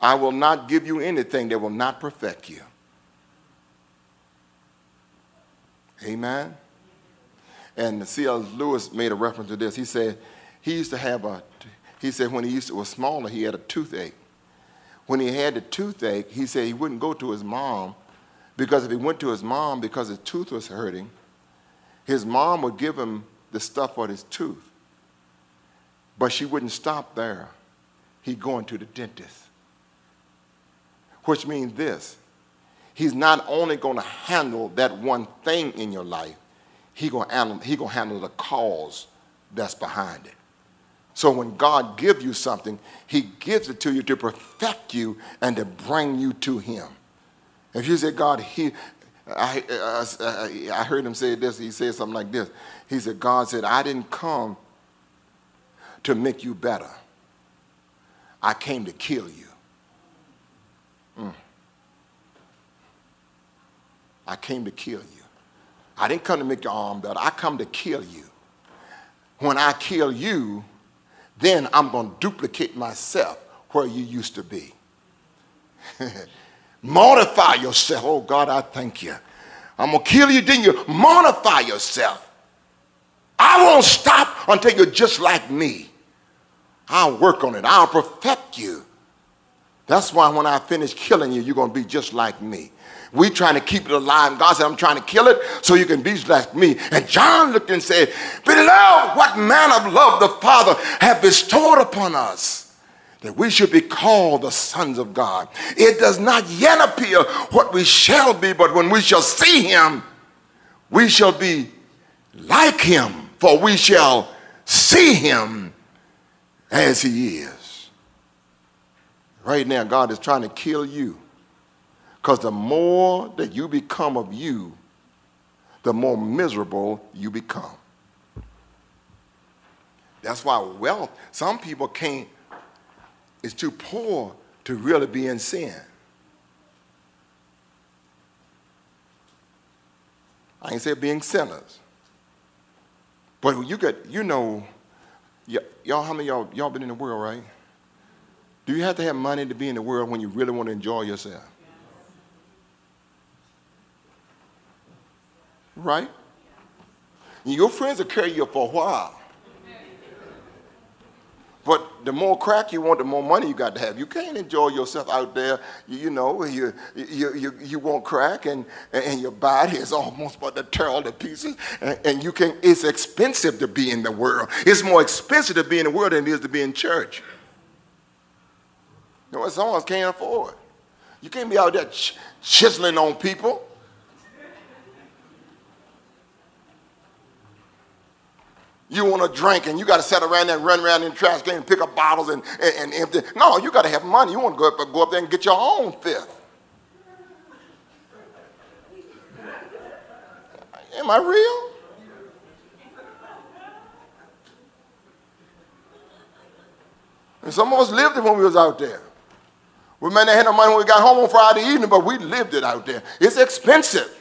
I will not give you anything that will not perfect you. Amen? And C.S. Lewis made a reference to this. He said he used to have a, he said when he used to, was smaller, he had a toothache. When he had the toothache, he said he wouldn't go to his mom, because if he went to his mom because his tooth was hurting, his mom would give him the stuff for his tooth. But she wouldn't stop there. He'd go into the dentist. Which means this, he's not only going to handle that one thing in your life, he's going to handle the cause that's behind it. So when God gives you something, he gives it to you to perfect you and to bring you to him. If you say, God, I heard him say this, he said something like this. He said, God said, I didn't come to make you better. I came to kill you. I came to kill you. I didn't come to make your arm better. I come to kill you. When I kill you, then I'm going to duplicate myself where you used to be. Mortify yourself. Oh, God, I thank you. I'm going to kill you, then you mortify yourself. I won't stop until you're just like me. I'll work on it. I'll perfect you. That's why when I finish killing you, you're going to be just like me. We're trying to keep it alive. God said, I'm trying to kill it so you can be like me. And John looked and said, beloved, what manner of love the Father hath bestowed upon us, that we should be called the sons of God. It does not yet appear what we shall be, but when we shall see him, we shall be like him, for we shall see him as he is. Right now, God is trying to kill you, because the more that you become of you, the more miserable you become. That's why wealth, some people can't, it's too poor to really be in sin. I ain't saying being sinners. But you could, you know, y'all, how many of y'all been in the world, right? Do you have to have money to be in the world when you really want to enjoy yourself? Right? And your friends will carry you for a while. But the more crack you want, the more money you got to have. You can't enjoy yourself out there. You know, you want crack and your body is almost about to tear all to pieces. And you can't, it's expensive to be in the world. It's more expensive to be in the world than it is to be in church. You know, someone can't afford. You can't be out there chiseling on people. You want to drink and you got to sit around there and run around in the trash can and pick up bottles and empty. No, you got to have money. You want to go up there and get your own fifth. Am I real? And some of us lived it when we was out there. We may not have no money when we got home on Friday evening, but we lived it out there. It's expensive.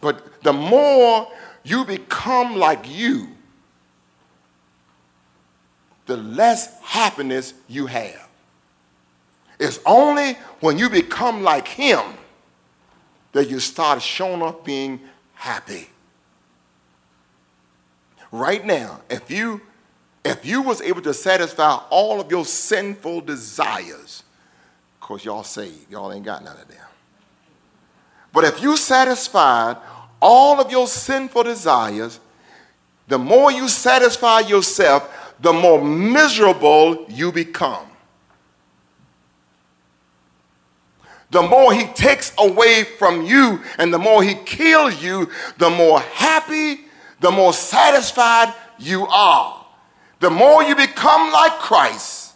But the more you become like you, the less happiness you have. It's only when you become like him that you start showing up being happy. Right now, if you was able to satisfy all of your sinful desires, of course y'all saved, y'all ain't got none of them. But if you satisfied all of your sinful desires, the more you satisfy yourself, the more miserable you become. The more he takes away from you and the more he kills you, the more happy, the more satisfied you are. The more you become like Christ,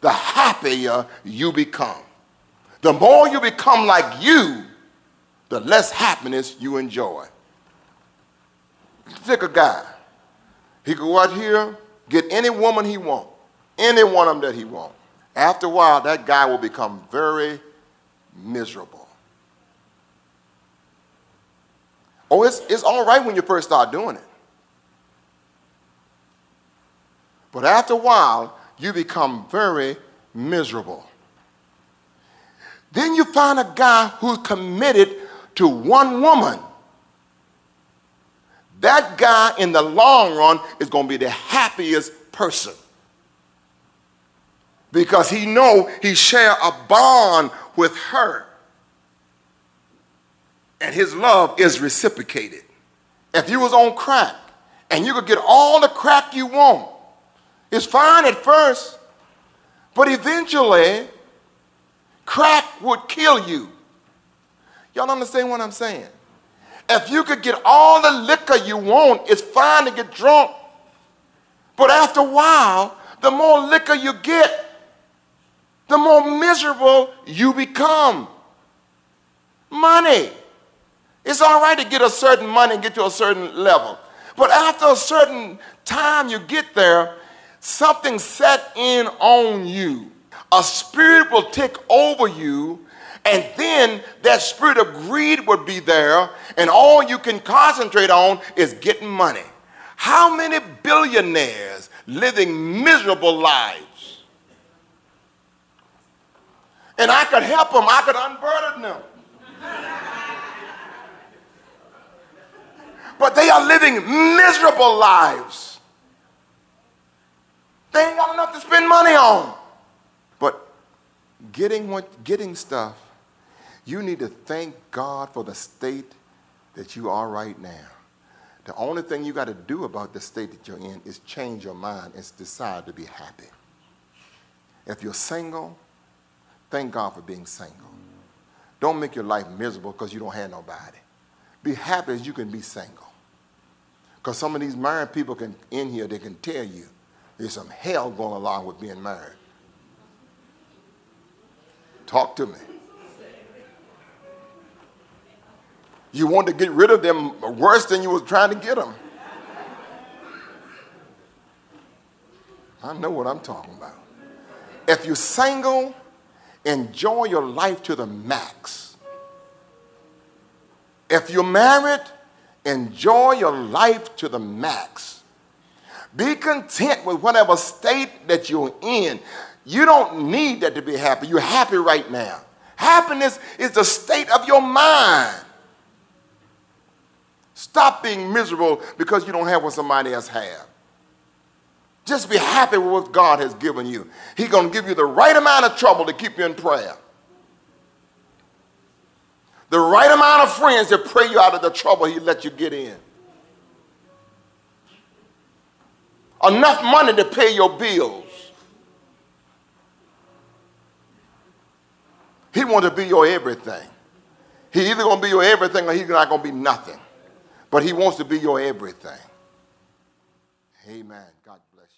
the happier you become. The more you become like you, the less happiness you enjoy. Take a guy. He could go out here, get any woman he wants, any one of them that he wants. After a while, that guy will become very miserable. Oh, it's all right when you first start doing it. But after a while, you become very miserable. Then you find a guy who's committed to one woman. That guy in the long run is going to be the happiest person, because he knows he shares a bond with her and his love is reciprocated. If you was on crack and you could get all the crack you want, it's fine at first, but eventually crack would kill you. Y'all understand what I'm saying? If you could get all the liquor you want, it's fine to get drunk, but after a while, the more liquor you get, the more miserable you become. Money. It's all right to get a certain money and get to a certain level, but after a certain time you get there, something set in on you. A spirit will take over you, and then that spirit of greed will be there, and all you can concentrate on is getting money. How many billionaires living miserable lives? And I could help them. I could unburden them. But they are living miserable lives. They ain't got enough to spend money on. But getting stuff, you need to thank God for the state that you are right now. The only thing you got to do about the state that you're in is change your mind and decide to be happy. If you're single, thank God for being single. Don't make your life miserable because you don't have nobody. Be happy as you can be single. Because some of these married people in here, they can tell you there's some hell going along with being married. Talk to me. You want to get rid of them worse than you was trying to get them. I know what I'm talking about. If you're single, enjoy your life to the max. If you're married, enjoy your life to the max. Be content with whatever state that you're in. You don't need that to be happy. You're happy right now. Happiness is the state of your mind. Stop being miserable because you don't have what somebody else has. Just be happy with what God has given you. He's going to give you the right amount of trouble to keep you in prayer. The right amount of friends to pray you out of the trouble he let you get in. Enough money to pay your bills. He wants to be your everything. He's either going to be your everything or he's not going to be nothing. But he wants to be your everything. Amen. God bless you.